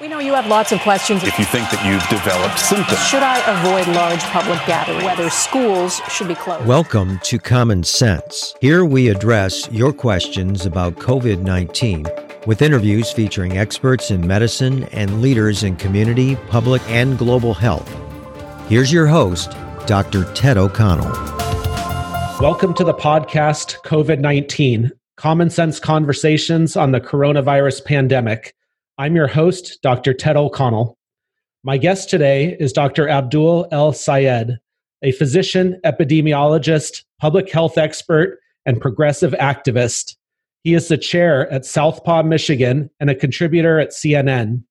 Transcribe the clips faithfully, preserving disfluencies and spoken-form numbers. We know you have lots of questions. If you think that you've developed symptoms. Should I avoid large public gatherings? Whether schools should be closed? Welcome to Common Sense. Here we address your questions about COVID nineteen with interviews featuring experts in medicine and leaders in community, public, and global health. Here's your host, Doctor Ted O'Connell. Welcome to the podcast, COVID nineteen, Common Sense Conversations on the Coronavirus Pandemic. I'm your host, Doctor Ted O'Connell. My guest today is Doctor Abdul El-Sayed, a physician, epidemiologist, public health expert, and progressive activist. He is the chair at Southpaw, Michigan, and a contributor at C N N.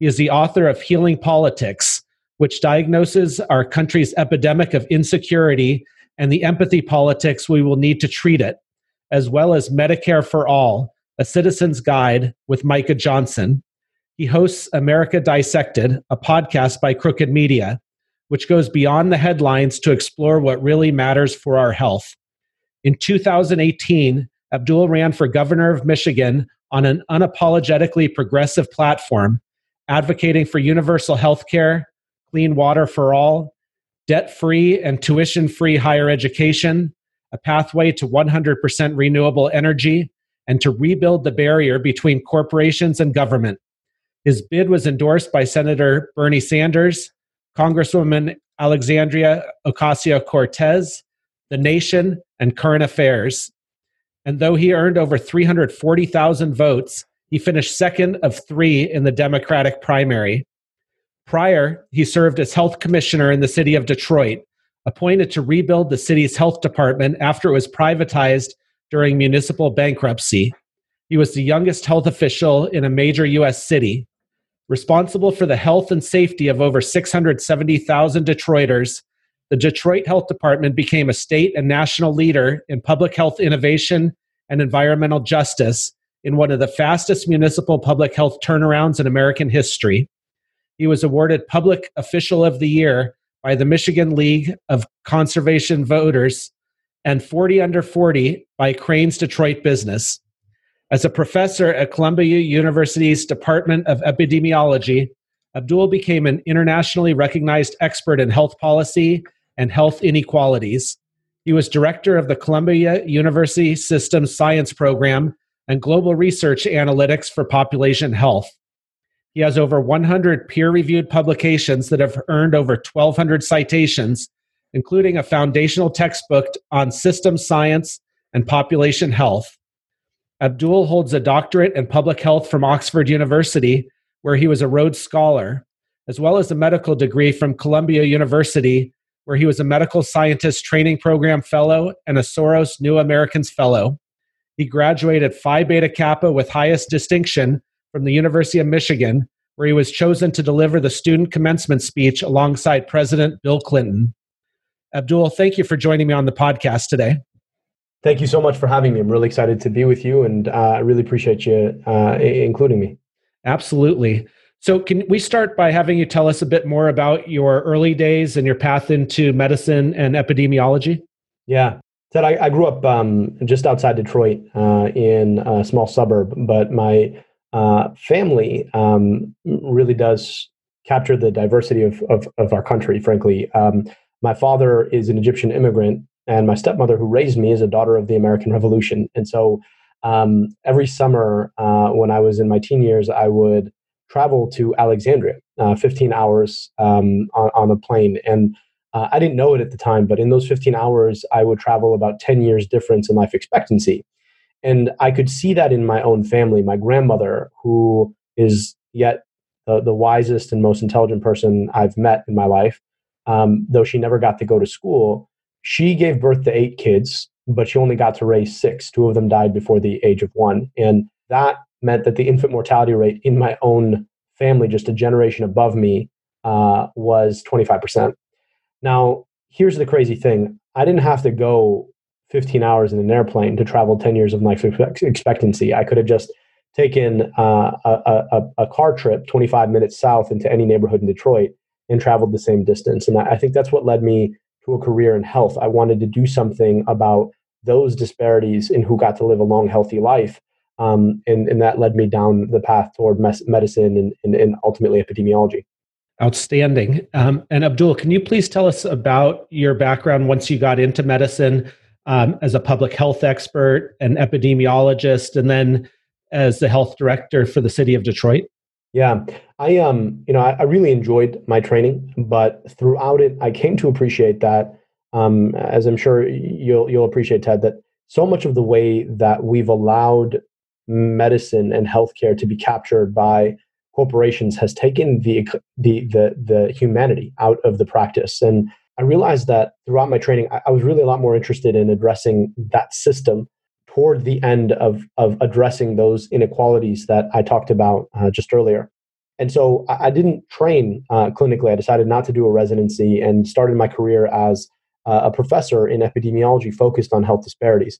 He is the author of Healing Politics, which diagnoses our country's epidemic of insecurity and the empathy politics we will need to treat it, as well as Medicare for All, a Citizen's Guide with Micah Johnson. He hosts America Dissected, a podcast by Crooked Media, which goes beyond the headlines to explore what really matters for our health. In two thousand eighteen, Abdul ran for governor of Michigan on an unapologetically progressive platform, advocating for universal health care, clean water for all, debt-free and tuition-free higher education, a pathway to one hundred percent renewable energy, and to rebuild the barrier between corporations and government. His bid was endorsed by Senator Bernie Sanders, Congresswoman Alexandria Ocasio-Cortez, The Nation, and Current Affairs. And though he earned over three hundred forty thousand votes, he finished second of three in the Democratic primary. Prior, he served as health commissioner in the city of Detroit, appointed to rebuild the city's health department after it was privatized during municipal bankruptcy. He was the youngest health official in a major U S city, responsible for the health and safety of over six hundred seventy thousand Detroiters. The Detroit Health Department became a state and national leader in public health innovation and environmental justice in one of the fastest municipal public health turnarounds in American history. He was awarded Public Official of the Year by the Michigan League of Conservation Voters and forty under forty by Crane's Detroit Business. As a professor at Columbia University's Department of Epidemiology, Abdul became an internationally recognized expert in health policy and health inequalities. He was director of the Columbia University Systems Science Program and Global Research Analytics for Population Health. He has over one hundred peer-reviewed publications that have earned over twelve hundred citations, including a foundational textbook on system science and population health. Abdul holds a doctorate in public health from Oxford University, where he was a Rhodes Scholar, as well as a medical degree from Columbia University, where he was a medical scientist training program fellow and a Soros New Americans Fellow. He graduated Phi Beta Kappa with highest distinction from the University of Michigan, where he was chosen to deliver the student commencement speech alongside President Bill Clinton. Abdul, thank you for joining me on the podcast today. Thank you so much for having me. I'm really excited to be with you, and uh, I really appreciate you uh, including me. Absolutely. So can we start by having you tell us a bit more about your early days and your path into medicine and epidemiology? Yeah. Ted, I, I grew up um, just outside Detroit uh, in a small suburb, but my uh, family um, really does capture the diversity of, of, of our country, frankly. Um, My father is an Egyptian immigrant, and my stepmother, who raised me, is a daughter of the American Revolution. And so um, every summer uh, when I was in my teen years, I would travel to Alexandria, uh, fifteen hours um, on, on a plane. And uh, I didn't know it at the time, but in those fifteen hours, I would travel about ten years difference in life expectancy. And I could see that in my own family. My grandmother, who is yet the, the wisest and most intelligent person I've met in my life, Um, though she never got to go to school, she gave birth to eight kids, but she only got to raise six. Two of them died before the age of one. And that meant that the infant mortality rate in my own family, just a generation above me, uh, was twenty-five percent. Now, here's the crazy thing. I didn't have to go fifteen hours in an airplane to travel ten years of life expectancy. I could have just taken uh, a, a, a car trip twenty-five minutes south into any neighborhood in Detroit and traveled the same distance. And I think that's what led me to a career in health. I wanted to do something about those disparities in who got to live a long, healthy life Um, and, and that led me down the path toward mes- medicine and, and, and ultimately epidemiology. Outstanding. Um, and Abdul, can you please tell us about your background once you got into medicine um, as a public health expert and epidemiologist, and then as the health director for the city of Detroit? Yeah, I um, you know, I, I really enjoyed my training, but throughout it, I came to appreciate that, um, as I'm sure you'll you'll appreciate, Ted, that so much of the way that we've allowed medicine and healthcare to be captured by corporations has taken the the the, the humanity out of the practice. And I realized that throughout my training, I, I was really a lot more interested in addressing that system toward the end of of addressing those inequalities that I talked about uh, just earlier. And so I, I didn't train uh, clinically. I decided not to do a residency and started my career as uh, a professor in epidemiology focused on health disparities.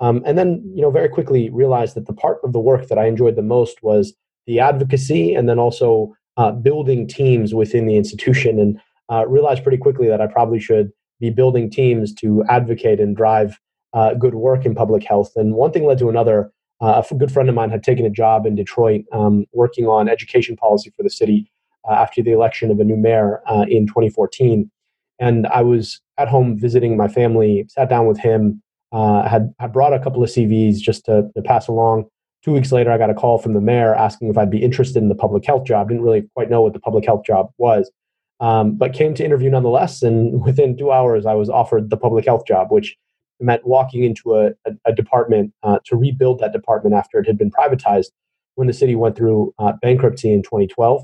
Um, and then, you know, very quickly realized that the part of the work that I enjoyed the most was the advocacy and then also uh, building teams within the institution, and uh, realized pretty quickly that I probably should be building teams to advocate and drive Uh, good work in public health. And one thing led to another. Uh, a good friend of mine had taken a job in Detroit um, working on education policy for the city uh, after the election of a new mayor uh, in twenty fourteen. And I was at home visiting my family, sat down with him, uh, had, had brought a couple of C Vs just to, to pass along. Two weeks later, I got a call from the mayor asking if I'd be interested in the public health job. Didn't really quite know what the public health job was, um, but came to interview nonetheless. And within two hours, I was offered the public health job, which meant walking into a, a, a department uh, to rebuild that department after it had been privatized when the city went through uh, bankruptcy in twenty twelve.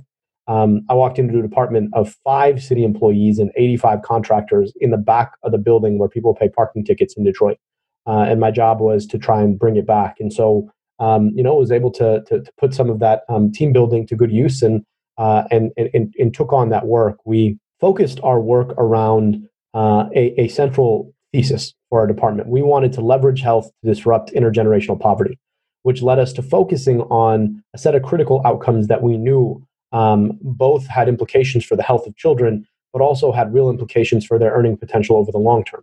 Um, I walked into a department of five city employees and eighty-five contractors in the back of the building where people pay parking tickets in Detroit. Uh, and my job was to try and bring it back. And so, um, you know, I was able to, to, to put some of that um, team building to good use and, uh, and, and, and took on that work. We focused our work around uh, a, a central thesis for our department. We wanted to leverage health to disrupt intergenerational poverty, which led us to focusing on a set of critical outcomes that we knew um, both had implications for the health of children, but also had real implications for their earning potential over the long term.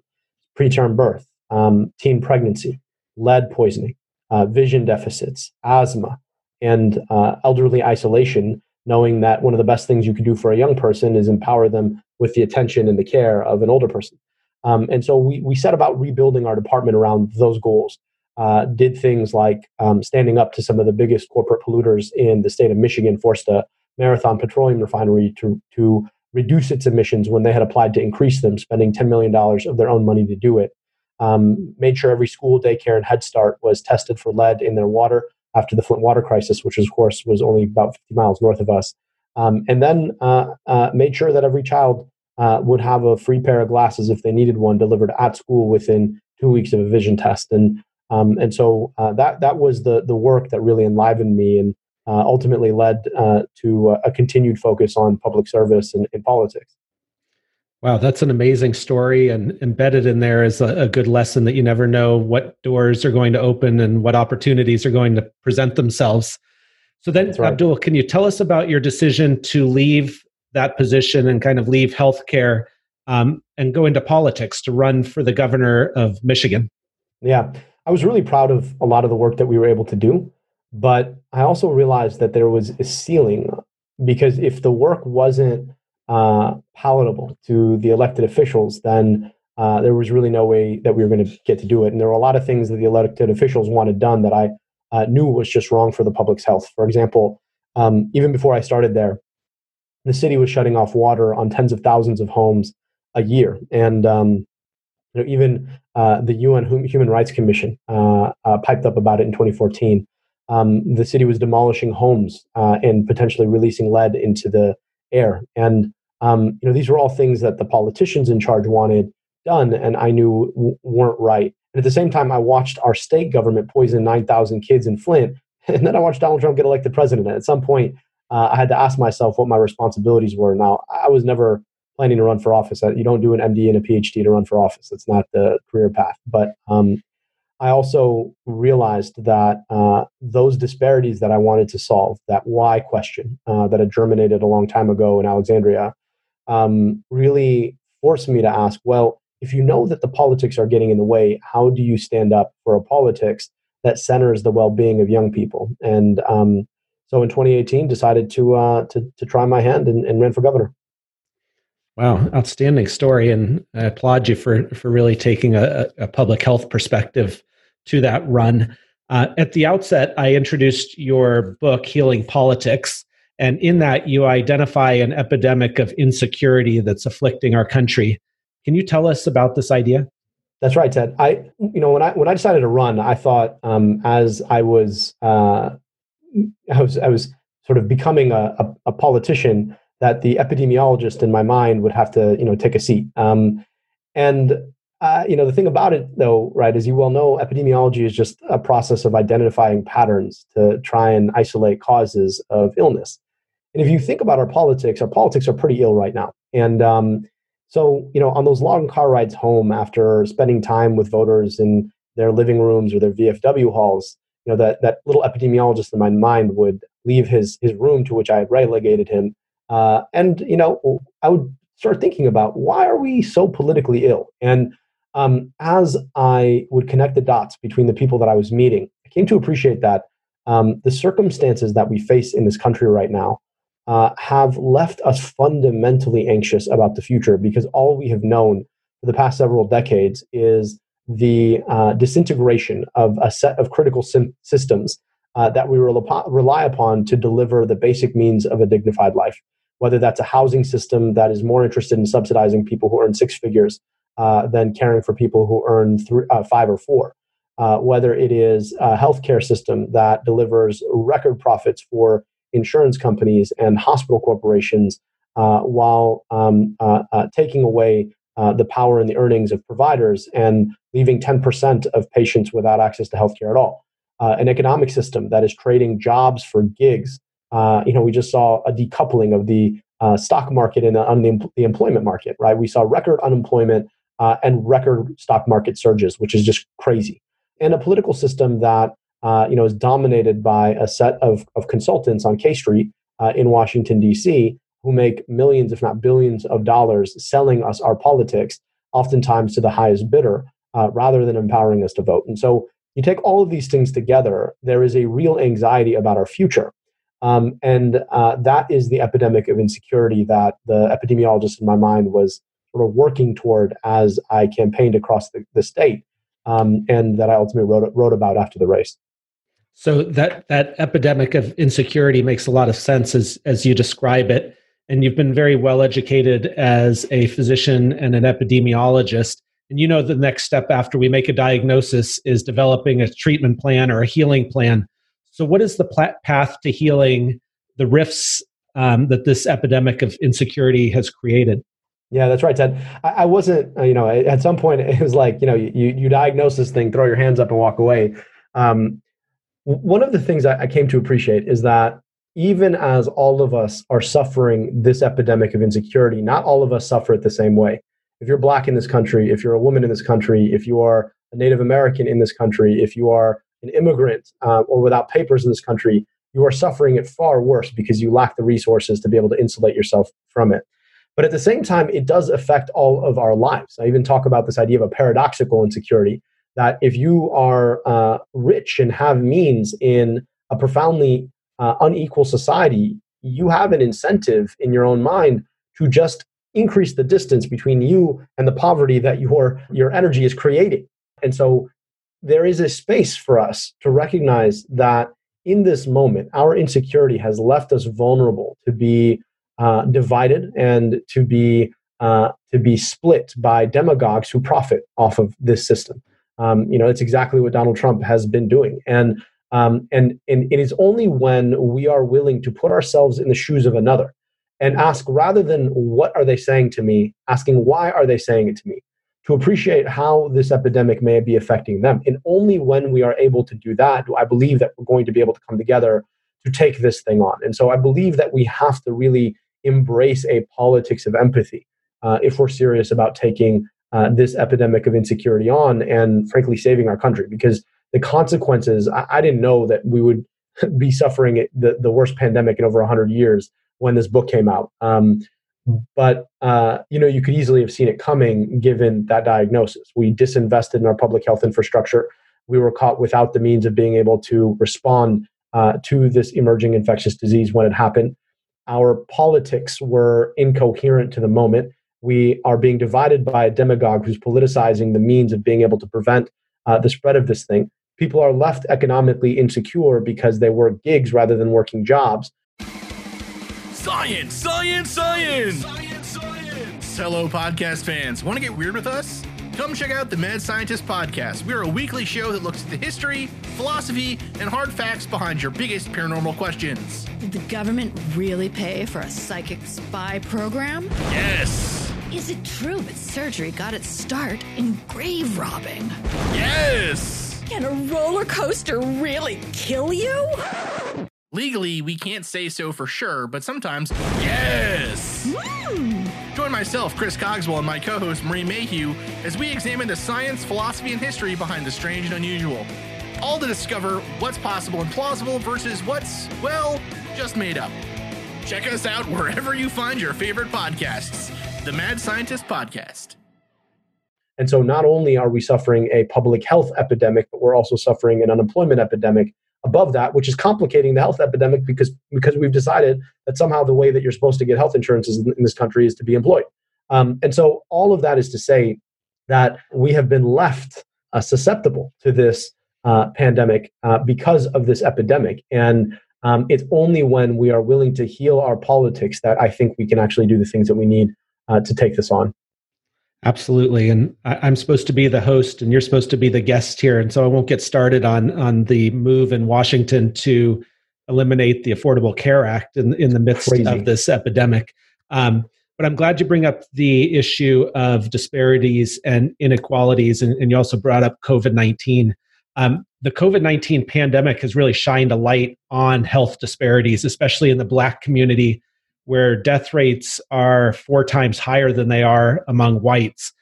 Preterm birth, um, teen pregnancy, lead poisoning, uh, vision deficits, asthma, and uh, elderly isolation, knowing that one of the best things you can do for a young person is empower them with the attention and the care of an older person. Um, and so we we set about rebuilding our department around those goals, uh, did things like um, standing up to some of the biggest corporate polluters in the state of Michigan, forced a Marathon Petroleum refinery to to reduce its emissions when they had applied to increase them, spending ten million dollars of their own money to do it, um, made sure every school, daycare, and Head Start was tested for lead in their water after the Flint water crisis, which, of course, was only about fifty miles north of us, um, and then uh, uh, made sure that every child Uh, would have a free pair of glasses if they needed one delivered at school within two weeks of a vision test. And um, and so uh, that that was the the work that really enlivened me and uh, ultimately led uh, to a continued focus on public service and, and politics. Wow, that's an amazing story. And embedded in there is a, a good lesson that you never know what doors are going to open and what opportunities are going to present themselves. So then, right. Abdul, can you tell us about your decision to leave that position and kind of leave healthcare um, and go into politics to run for the governor of Michigan? Yeah, I was really proud of a lot of the work that we were able to do, but I also realized that there was a ceiling, because if the work wasn't uh, palatable to the elected officials, then uh, there was really no way that we were going to get to do it. And there were a lot of things that the elected officials wanted done that I uh, knew was just wrong for the public's health. For example, um, even before I started there, the city was shutting off water on tens of thousands of homes a year. And um, you know, even uh, the U N hum- Human Rights Commission uh, uh, piped up about it in twenty fourteen. Um, the city was demolishing homes uh, and potentially releasing lead into the air. And um, you know, these were all things that the politicians in charge wanted done, and I knew w- weren't right. And at the same time, I watched our state government poison nine thousand kids in Flint, and then I watched Donald Trump get elected president. And at some point, Uh, I had to ask myself what my responsibilities were. Now, I was never planning to run for office. You don't do an M D and a P H D to run for office. That's not the career path. But um, I also realized that uh, those disparities that I wanted to solve, that why question uh, that had germinated a long time ago in Alexandria, um, really forced me to ask, well, if you know that the politics are getting in the way, how do you stand up for a politics that centers the well-being of young people. And um, so in twenty eighteen, decided to uh, to, to try my hand and, and ran for governor. Wow, outstanding story. And I applaud you for, for really taking a, a public health perspective to that run. Uh, at the outset, I introduced your book, Healing Politics, and in that you identify an epidemic of insecurity that's afflicting our country. Can you tell us about this idea? That's right, Ted. I, you know, when I when I decided to run, I thought um, as I was, uh, I was I was sort of becoming a, a, a politician, that the epidemiologist in my mind would have to, you know, take a seat. Um, and uh, you know, the thing about it, though, right, as you well know, epidemiology is just a process of identifying patterns to try and isolate causes of illness. And if you think about our politics, our politics are pretty ill right now, and um, so, you know, on those long car rides home after spending time with voters in their living rooms or their V F W halls, you know, that, that little epidemiologist in my mind would leave his his room to which I had relegated him. Uh, and, you know, I would start thinking about, why are we so politically ill? And um, as I would connect the dots between the people that I was meeting, I came to appreciate that um, the circumstances that we face in this country right now Uh, have left us fundamentally anxious about the future, because all we have known for the past several decades is the uh, disintegration of a set of critical sim- systems uh, that we rel- rely upon to deliver the basic means of a dignified life, whether that's a housing system that is more interested in subsidizing people who earn six figures uh, than caring for people who earn th- uh, five or four, uh, whether it is a healthcare system that delivers record profits for insurance companies and hospital corporations, uh, while um, uh, uh, taking away uh, the power and the earnings of providers and leaving ten percent of patients without access to healthcare at all. Uh, an economic system that is trading jobs for gigs. Uh, you know, we just saw a decoupling of the uh, stock market and the, un- the employment market. Right, we saw record unemployment uh, and record stock market surges, which is just crazy. And a political system that Uh, you know, is dominated by a set of, of consultants on K Street uh, in Washington, D C, who make millions, if not billions, of dollars selling us our politics, oftentimes to the highest bidder, uh, rather than empowering us to vote. And so you take all of these things together, there is a real anxiety about our future. Um, and uh, that is the epidemic of insecurity that the epidemiologist in my mind was sort of working toward as I campaigned across the, the state, um, and that I ultimately wrote, wrote about after the race. So that that epidemic of insecurity makes a lot of sense as as you describe it, and you've been very well educated as a physician and an epidemiologist. And you know the next step after we make a diagnosis is developing a treatment plan or a healing plan. So what is the pl- path to healing the rifts um, that this epidemic of insecurity has created? Yeah, that's right, Ted. I, I wasn't, you know, at some point it was like, you know, you you diagnose this thing, throw your hands up and walk away. Um, One of the things I came to appreciate is that even as all of us are suffering this epidemic of insecurity, not all of us suffer it the same way. If you're Black in this country, if you're a woman in this country, if you are a Native American in this country, if you are an immigrant uh, or without papers in this country, you are suffering it far worse because you lack the resources to be able to insulate yourself from it. But at the same time, it does affect all of our lives. I even talk about this idea of a paradoxical insecurity, that if you are uh, rich and have means in a profoundly uh, unequal society, you have an incentive in your own mind to just increase the distance between you and the poverty that your, your energy is creating. And so there is a space for us to recognize that in this moment, our insecurity has left us vulnerable to be uh, divided and to be, uh, to be split by demagogues who profit off of this system. Um, you know, it's exactly what Donald Trump has been doing. And, um, and and it is only when we are willing to put ourselves in the shoes of another and ask, rather than what are they saying to me, asking why are they saying it to me, to appreciate how this epidemic may be affecting them. And only when we are able to do that do I believe that we're going to be able to come together to take this thing on. And so I believe that we have to really embrace a politics of empathy uh, if we're serious about taking Uh, this epidemic of insecurity on and, frankly, saving our country, because the consequences, I, I didn't know that we would be suffering the, the worst pandemic in over one hundred years when this book came out. Um, but, uh, you know, you could easily have seen it coming given that diagnosis. We disinvested in our public health infrastructure. we were caught without the means of being able to respond uh, to this emerging infectious disease when it happened. Our politics were incoherent to the moment. We are being divided by a demagogue who's politicizing the means of being able to prevent uh, the spread of this thing. People are left economically insecure because they work gigs rather than working jobs. Science, science, science! Science, science! Hello, podcast fans. Want to get weird with us? Come check out the Mad Scientist Podcast. We're a weekly show that looks at the history, philosophy, and hard facts behind your biggest paranormal questions. Did the government really pay for a psychic spy program? Yes! Is it true that surgery got its start in grave robbing? Yes! Can a roller coaster really kill you? Legally, we can't say so for sure, but sometimes, yes! Mm. Join myself, Chris Cogswell, and my co-host, Marie Mayhew, as we examine the science, philosophy, and history behind the strange and unusual, all to discover what's possible and plausible versus what's, well, just made up. Check us out wherever you find your favorite podcasts, the Mad Scientist Podcast. And so not only are we suffering a public health epidemic, but we're also suffering an unemployment epidemic above that, which is complicating the health epidemic because, because we've decided that somehow the way that you're supposed to get health insurance is in, in this country is to be employed. Um, and so all of that is to say that we have been left uh, susceptible to this uh, pandemic uh, because of this epidemic. And um, it's only when we are willing to heal our politics that I think we can actually do the things that we need uh, to take this on. Absolutely. And I, I'm supposed to be the host and you're supposed to be the guest here. And so I won't get started on on the move in Washington to eliminate the Affordable Care Act in, in the midst Crazy. of this epidemic. Um, but I'm glad you bring up the issue of disparities and inequalities. And, and you also brought up COVID nineteen. Um, the COVID nineteen pandemic has really shined a light on health disparities, especially in the Black community, where death rates are four times higher than they are among whites.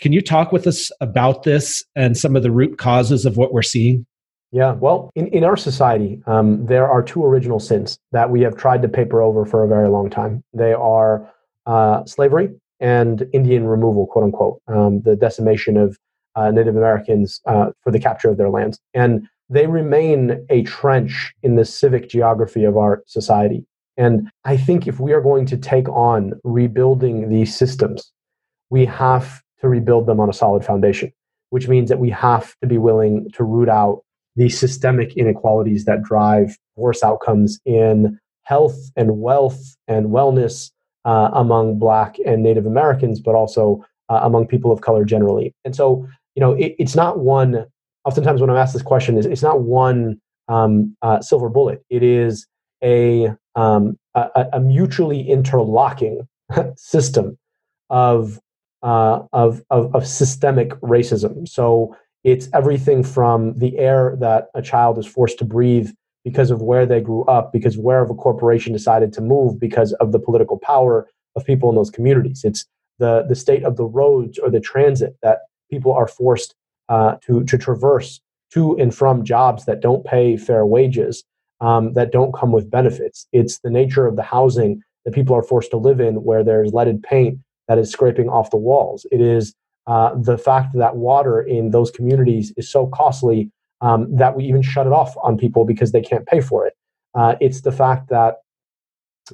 Can you talk with us about this and some of the root causes of what we're seeing? Yeah, well, in, in our society, um, there are two original sins that we have tried to paper over for a very long time. They are uh, slavery and Indian removal, quote unquote, um, the decimation of uh, Native Americans uh, for the capture of their lands. And they remain a trench in the civic geography of our society. And I think if we are going to take on rebuilding these systems, we have to rebuild them on a solid foundation, which means that we have to be willing to root out the systemic inequalities that drive worse outcomes in health and wealth and wellness uh, among Black and Native Americans, but also uh, among people of color generally. And so, you know, it, it's not one, oftentimes when I'm asked this question, it's, it's not one um, uh, silver bullet. It is a Um, a, a mutually interlocking system of, uh, of of of systemic racism. So it's everything from the air that a child is forced to breathe because of where they grew up, because wherever a corporation decided to move, because of the political power of people in those communities. It's the the state of the roads or the transit that people are forced uh, to to traverse to and from jobs that don't pay fair wages. Um, that don't come with benefits. It's the nature of the housing that people are forced to live in where there's leaded paint that is scraping off the walls. It is uh, the fact that water in those communities is so costly um, that we even shut it off on people because they can't pay for it. Uh, it's the fact that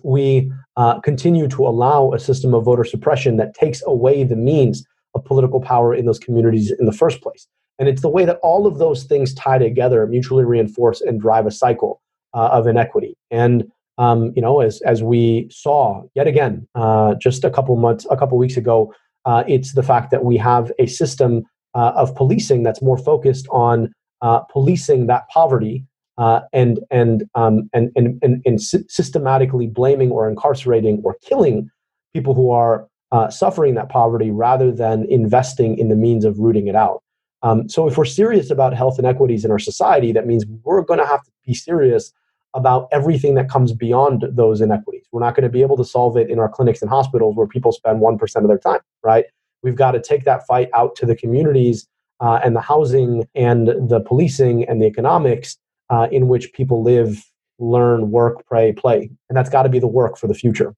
we uh, continue to allow a system of voter suppression that takes away the means of political power in those communities in the first place. And it's the way that all of those things tie together, mutually reinforce, and drive a cycle Uh, of inequity. And, um, you know, as as we saw yet again, uh, just a couple months, a couple weeks ago, uh, it's the fact that we have a system uh, of policing that's more focused on uh, policing that poverty uh, and, and, um, and, and, and, and sy- systematically blaming or incarcerating or killing people who are uh, suffering that poverty rather than investing in the means of rooting it out. Um, so if we're serious about health inequities in our society, that means we're going to have to be serious about everything that comes beyond those inequities. We're not going to be able to solve it in our clinics and hospitals where people spend one percent of their time, right? We've got to take that fight out to the communities uh, and the housing and the policing and the economics uh, in which people live, learn, work, pray, play. And that's got to be the work for the future.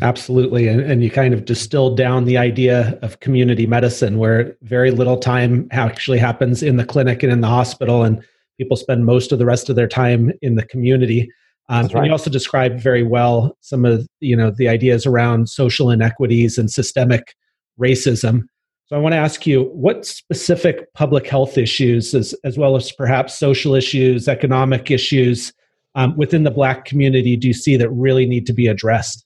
Absolutely. And, and you kind of distilled down the idea of community medicine, where very little time actually happens in the clinic and in the hospital, and people spend most of the rest of their time in the community. Um, That's right. And you also described very well some of, you know, the ideas around social inequities and systemic racism. So I want to ask you, what specific public health issues, as, as well as perhaps social issues, economic issues um, within the Black community do you see that really need to be addressed?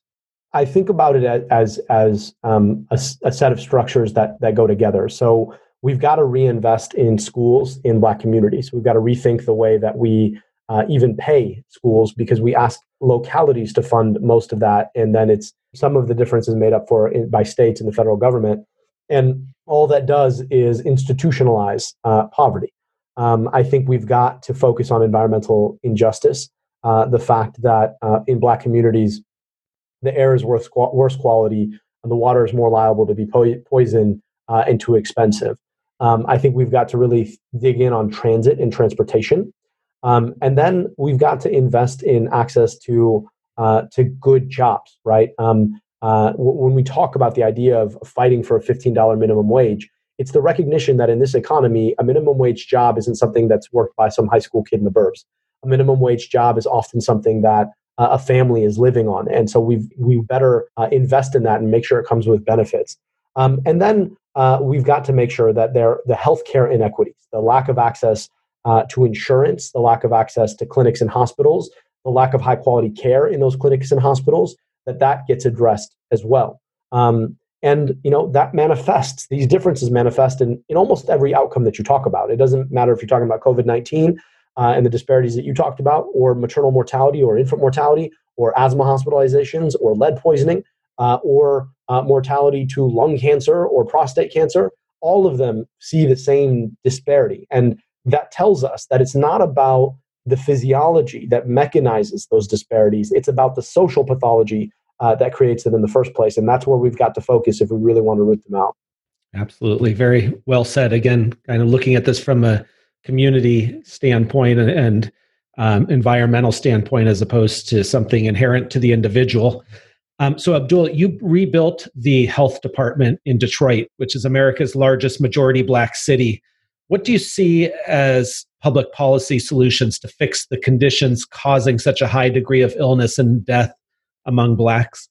I think about it as as um, a, a set of structures that that go together. So we've got to reinvest in schools in Black communities. We've got to rethink the way that we uh, even pay schools, because we ask localities to fund most of that, and then it's some of the difference is made up for in, by states and the federal government. And all that does is institutionalize uh, poverty. Um, I think we've got to focus on environmental injustice. Uh, the fact that uh, in Black communities, the air is worse, worse quality, and the water is more liable to be po- poisoned uh, and too expensive. Um, I think we've got to really dig in on transit and transportation. Um, and then we've got to invest in access to uh, to good jobs, right? Um, uh, w- when we talk about the idea of fighting for a fifteen dollars minimum wage, it's the recognition that in this economy, a minimum wage job isn't something that's worked by some high school kid in the burbs. A minimum wage job is often something that Uh, a family is living on. And so we've, we better uh, invest in that and make sure it comes with benefits. Um, and then uh, we've got to make sure that there, the healthcare inequities, the lack of access uh, to insurance, the lack of access to clinics and hospitals, the lack of high quality care in those clinics and hospitals, that that gets addressed as well. Um, and, you know, that manifests, these differences manifest in, in almost every outcome that you talk about. It doesn't matter if you're talking about COVID nineteen, Uh, and the disparities that you talked about, or maternal mortality or infant mortality, or asthma hospitalizations, or lead poisoning, uh, or uh, mortality to lung cancer or prostate cancer, all of them see the same disparity. And that tells us that it's not about the physiology that mechanizes those disparities. It's about the social pathology uh, that creates them in the first place. And that's where we've got to focus if we really want to root them out. Absolutely. Very well said. Again, kind of looking at this from a community standpoint and, and um, environmental standpoint, as opposed to something inherent to the individual. Um, so Abdul, you rebuilt the health department in Detroit, which is America's largest majority Black city. What do you see as public policy solutions to fix the conditions causing such a high degree of illness and death among Blacks?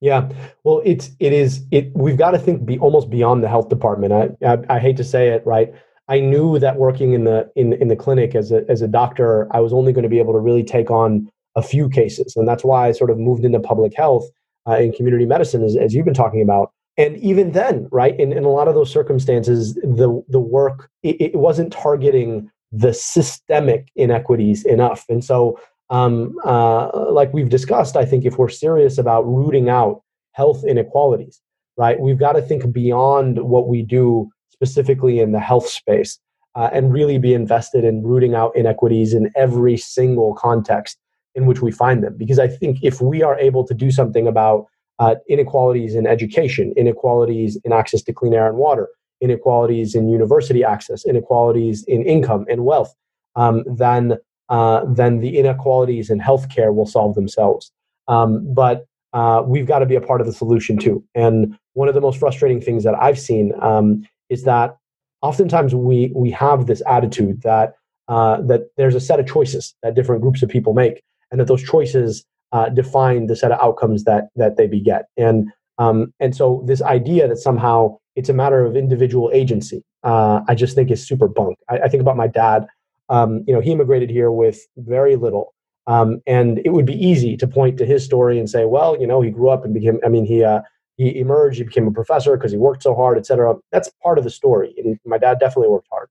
Yeah, well, it's, it is, it, we've got to think be almost beyond the health department. I, I, I hate to say it, right? I knew that working in the in in the clinic as a as a doctor, I was only going to be able to really take on a few cases, and that's why I sort of moved into public health uh, and community medicine, as, as you've been talking about. And even then, right, in, in a lot of those circumstances, the the work it, it wasn't targeting the systemic inequities enough. And so, um, uh, like we've discussed, I think if we're serious about rooting out health inequalities, right, we've got to think beyond what we do specifically in the health space, uh, and really be invested in rooting out inequities in every single context in which we find them. Because I think if we are able to do something about uh, inequalities in education, inequalities in access to clean air and water, inequalities in university access, inequalities in income and wealth, um, then uh, then the inequalities in healthcare will solve themselves. Um, but uh, we've got to be a part of the solution too. And one of the most frustrating things that I've seen um, is that oftentimes we we have this attitude that uh, that there's a set of choices that different groups of people make, and that those choices uh, define the set of outcomes that that they beget. And um, and so this idea that somehow it's a matter of individual agency, uh, I just think is super bunk. I, I think about my dad. Um, you know, he immigrated here with very little, um, and it would be easy to point to his story and say, well, you know, he grew up and became. I mean, he. Uh, He emerged, he became a professor because he worked so hard, et cetera. That's part of the story. And my dad definitely worked hard.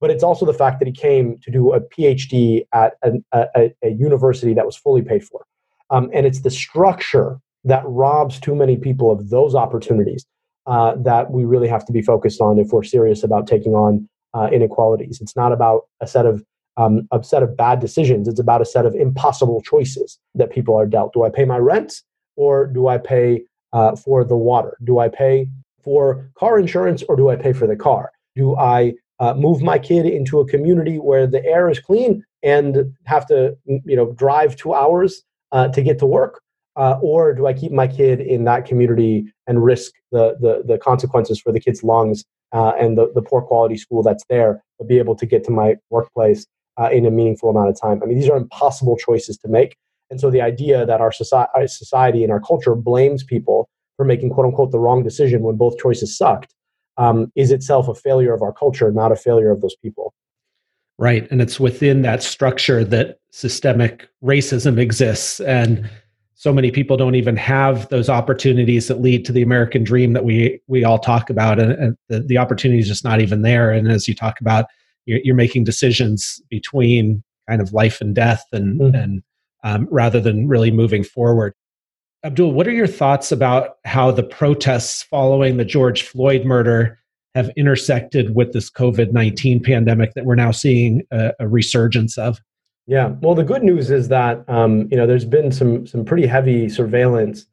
But it's also the fact that he came to do a PhD at an, a, a university that was fully paid for. Um, and it's the structure that robs too many people of those opportunities uh, that we really have to be focused on if we're serious about taking on uh, inequalities. It's not about a set of um, a set of bad decisions. It's about a set of impossible choices that people are dealt. Do I pay my rent, or do I pay Uh, for the water? Do I pay for car insurance, or do I pay for the car? Do I uh, move my kid into a community where the air is clean and have to, you know, drive two hours uh, to get to work? Uh, or do I keep my kid in that community and risk the the, the consequences for the kid's lungs uh, and the, the poor quality school that's there, but be able to get to my workplace uh, in a meaningful amount of time? I mean, these are impossible choices to make. And so the idea that our society, our society and our culture blames people for making, quote unquote, the wrong decision when both choices sucked um, is itself a failure of our culture, not a failure of those people. Right. And it's within that structure that systemic racism exists. And so many people don't even have those opportunities that lead to the American dream that we we all talk about. And, and the, the opportunity is just not even there. And as you talk about, you're, you're making decisions between kind of life and death and, mm-hmm. and um, rather than really moving forward. Abdul, what are your thoughts about how the protests following the George Floyd murder have intersected with this COVID nineteen pandemic that we're now seeing a, a resurgence of? Yeah. Well, the good news is that, um, you know, there's been some some pretty heavy surveillance,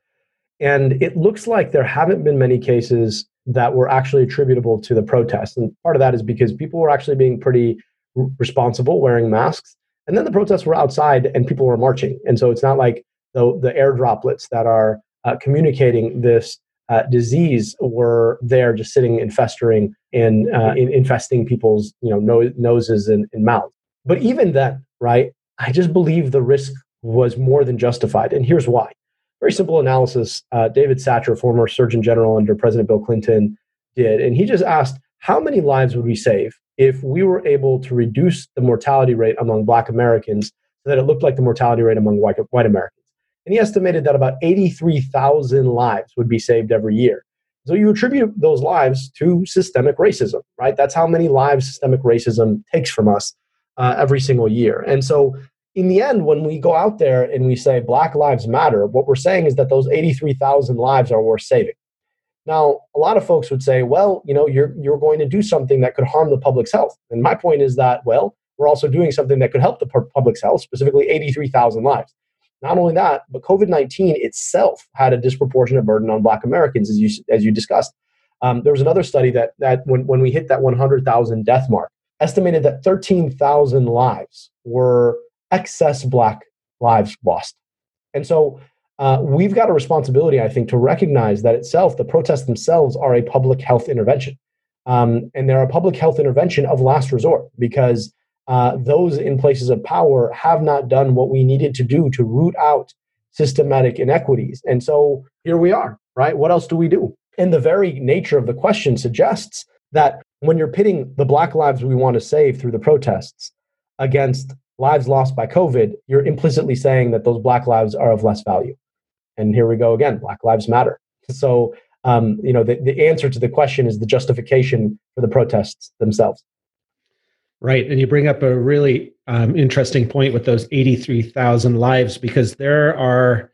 and it looks like there haven't been many cases that were actually attributable to the protests. And part of that is because people were actually being pretty r- responsible, wearing masks. And then the protests were outside and people were marching. And so it's not like the, the air droplets that are uh, communicating this Uh, disease were there just sitting and festering and uh, in, infesting people's you know no, noses and, and mouths. But even then, right, I just believe the risk was more than justified. And here's why. Very simple analysis. Uh, David Satcher, former Surgeon General under President Bill Clinton, did. And he just asked, how many lives would we save if we were able to reduce the mortality rate among Black Americans so that it looked like the mortality rate among white, white Americans? And he estimated that about eighty-three thousand lives would be saved every year. So you attribute those lives to systemic racism, right? That's how many lives systemic racism takes from us uh, every single year. And so in the end, when we go out there and we say Black Lives Matter, what we're saying is that those eighty-three thousand lives are worth saving. Now, a lot of folks would say, well, you know, you're you're going to do something that could harm the public's health. And my point is that, well, we're also doing something that could help the public's health, specifically eighty-three thousand lives. Not only that, but COVID nineteen itself had a disproportionate burden on Black Americans, as you as you discussed. Um, there was another study that that when, when we hit that one hundred thousand death mark, estimated that thirteen thousand lives were excess Black lives lost. And so uh, we've got a responsibility, I think, to recognize that itself, the protests themselves are a public health intervention. Um, and they're a public health intervention of last resort because Uh, those in places of power have not done what we needed to do to root out systematic inequities. And so here we are, right? What else do we do? And the very nature of the question suggests that when you're pitting the Black lives we want to save through the protests against lives lost by COVID, you're implicitly saying that those Black lives are of less value. And here we go again, Black Lives Matter. So, um, you know, the, the answer to the question is the justification for the protests themselves. Right. And you bring up a really um, interesting point with those eighty-three thousand lives, because there are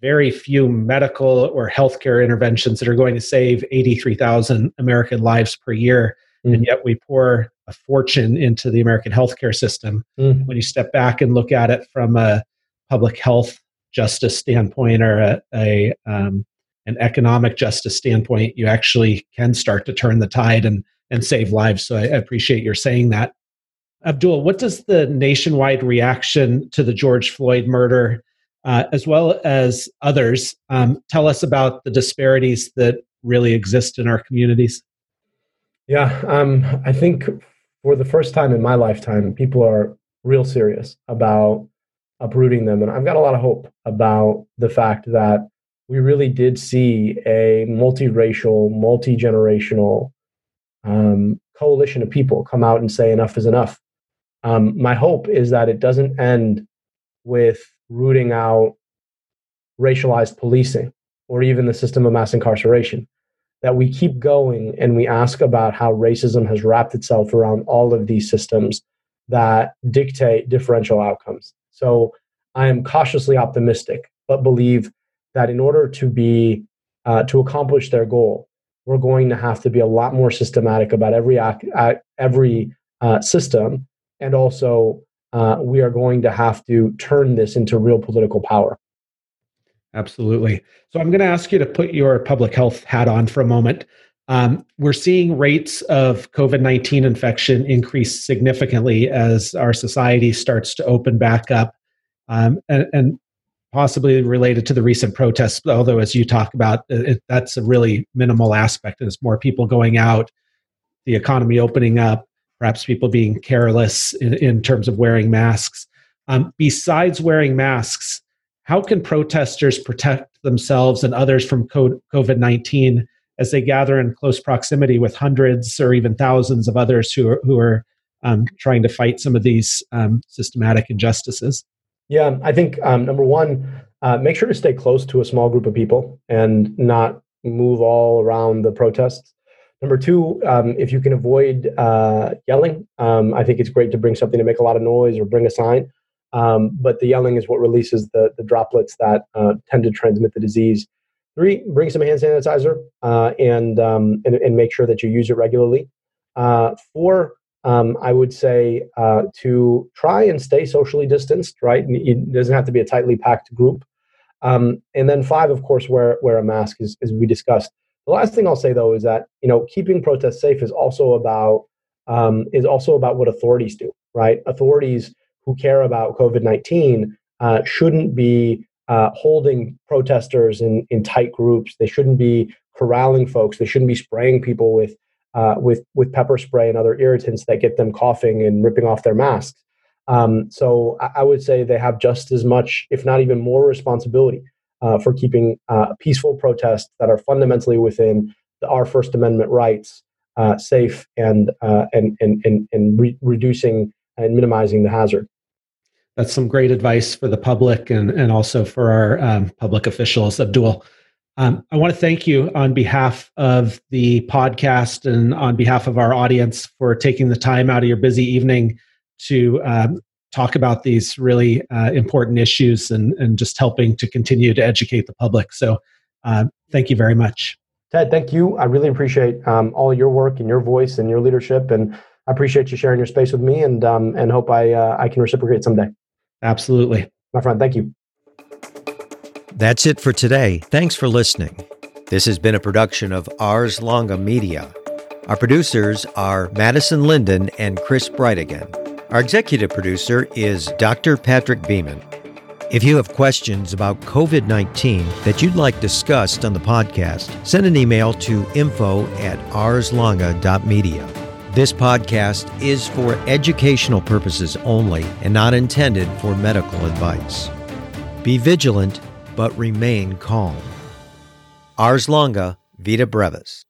very few medical or healthcare interventions that are going to save eighty-three thousand American lives per year. Mm-hmm. And yet we pour a fortune into the American healthcare system. Mm-hmm. When you step back and look at it from a public health justice standpoint or a, a um, an economic justice standpoint, you actually can start to turn the tide and, and save lives. So I appreciate your saying that. Abdul, what does the nationwide reaction to the George Floyd murder, uh, as well as others, um, tell us about the disparities that really exist in our communities? Yeah, um, I think for the first time in my lifetime, people are real serious about uprooting them. And I've got a lot of hope about the fact that we really did see a multiracial, multi-generational um, coalition of people come out and say enough is enough. Um, my hope is that it doesn't end with rooting out racialized policing or even the system of mass incarceration, that we keep going and we ask about how racism has wrapped itself around all of these systems that dictate differential outcomes. So I am cautiously optimistic, but believe that in order to be uh, to accomplish their goal, we're going to have to be a lot more systematic about every act, every uh, system. And also, uh, we are going to have to turn this into real political power. Absolutely. So I'm going to ask you to put your public health hat on for a moment. Um, we're seeing rates of COVID nineteen infection increase significantly as our society starts to open back up. Um, and, and possibly related to the recent protests, although as you talk about, it, that's a really minimal aspect. There's more people going out, the economy opening up, perhaps people being careless in, in terms of wearing masks. Um, besides wearing masks, how can protesters protect themselves and others from COVID nineteen as they gather in close proximity with hundreds or even thousands of others who are, who are um, trying to fight some of these um, systematic injustices? Yeah, I think um, number one, uh, make sure to stay close to a small group of people and not move all around the protests. Number two, um, if you can avoid uh, yelling, um, I think it's great to bring something to make a lot of noise or bring a sign. Um, but the yelling is what releases the, the droplets that uh, tend to transmit the disease. Three, bring some hand sanitizer uh, and, um, and and make sure that you use it regularly. Uh, four, um, I would say uh, to try and stay socially distanced, right? It doesn't have to be a tightly packed group. Um, and then five, of course, wear, wear a mask, as, as we discussed. The last thing I'll say, though, is that, you know, keeping protests safe is also about um, is also about what authorities do, right? Authorities who care about COVID nineteen uh, shouldn't be uh, holding protesters in, in tight groups. They shouldn't be corralling folks. They shouldn't be spraying people with uh, with with pepper spray and other irritants that get them coughing and ripping off their masks. Um, so I, I would say they have just as much, if not even more, responsibility uh, for keeping uh, peaceful protests that are fundamentally within the, our First Amendment rights uh, safe and uh, and and and, and re- reducing and minimizing the hazard. That's some great advice for the public and, and also for our um, public officials. Abdul, um, I want to thank you on behalf of the podcast and on behalf of our audience for taking the time out of your busy evening to um, talk about these really uh, important issues and, and just helping to continue to educate the public. So uh, thank you very much. Ted, thank you. I really appreciate um, all your work and your voice and your leadership, and I appreciate you sharing your space with me, and um, and hope I uh, I can reciprocate someday. Absolutely. My friend, thank you. That's it for today. Thanks for listening. This has been a production of Ars Longa Media. Our producers are Madison Linden and Chris Breitigan. Our executive producer is Doctor Patrick Beeman. If you have questions about COVID nineteen that you'd like discussed on the podcast, send an email to info at arslonga.media. This podcast is for educational purposes only and not intended for medical advice. Be vigilant, but remain calm. Ars Longa, Vita Brevis.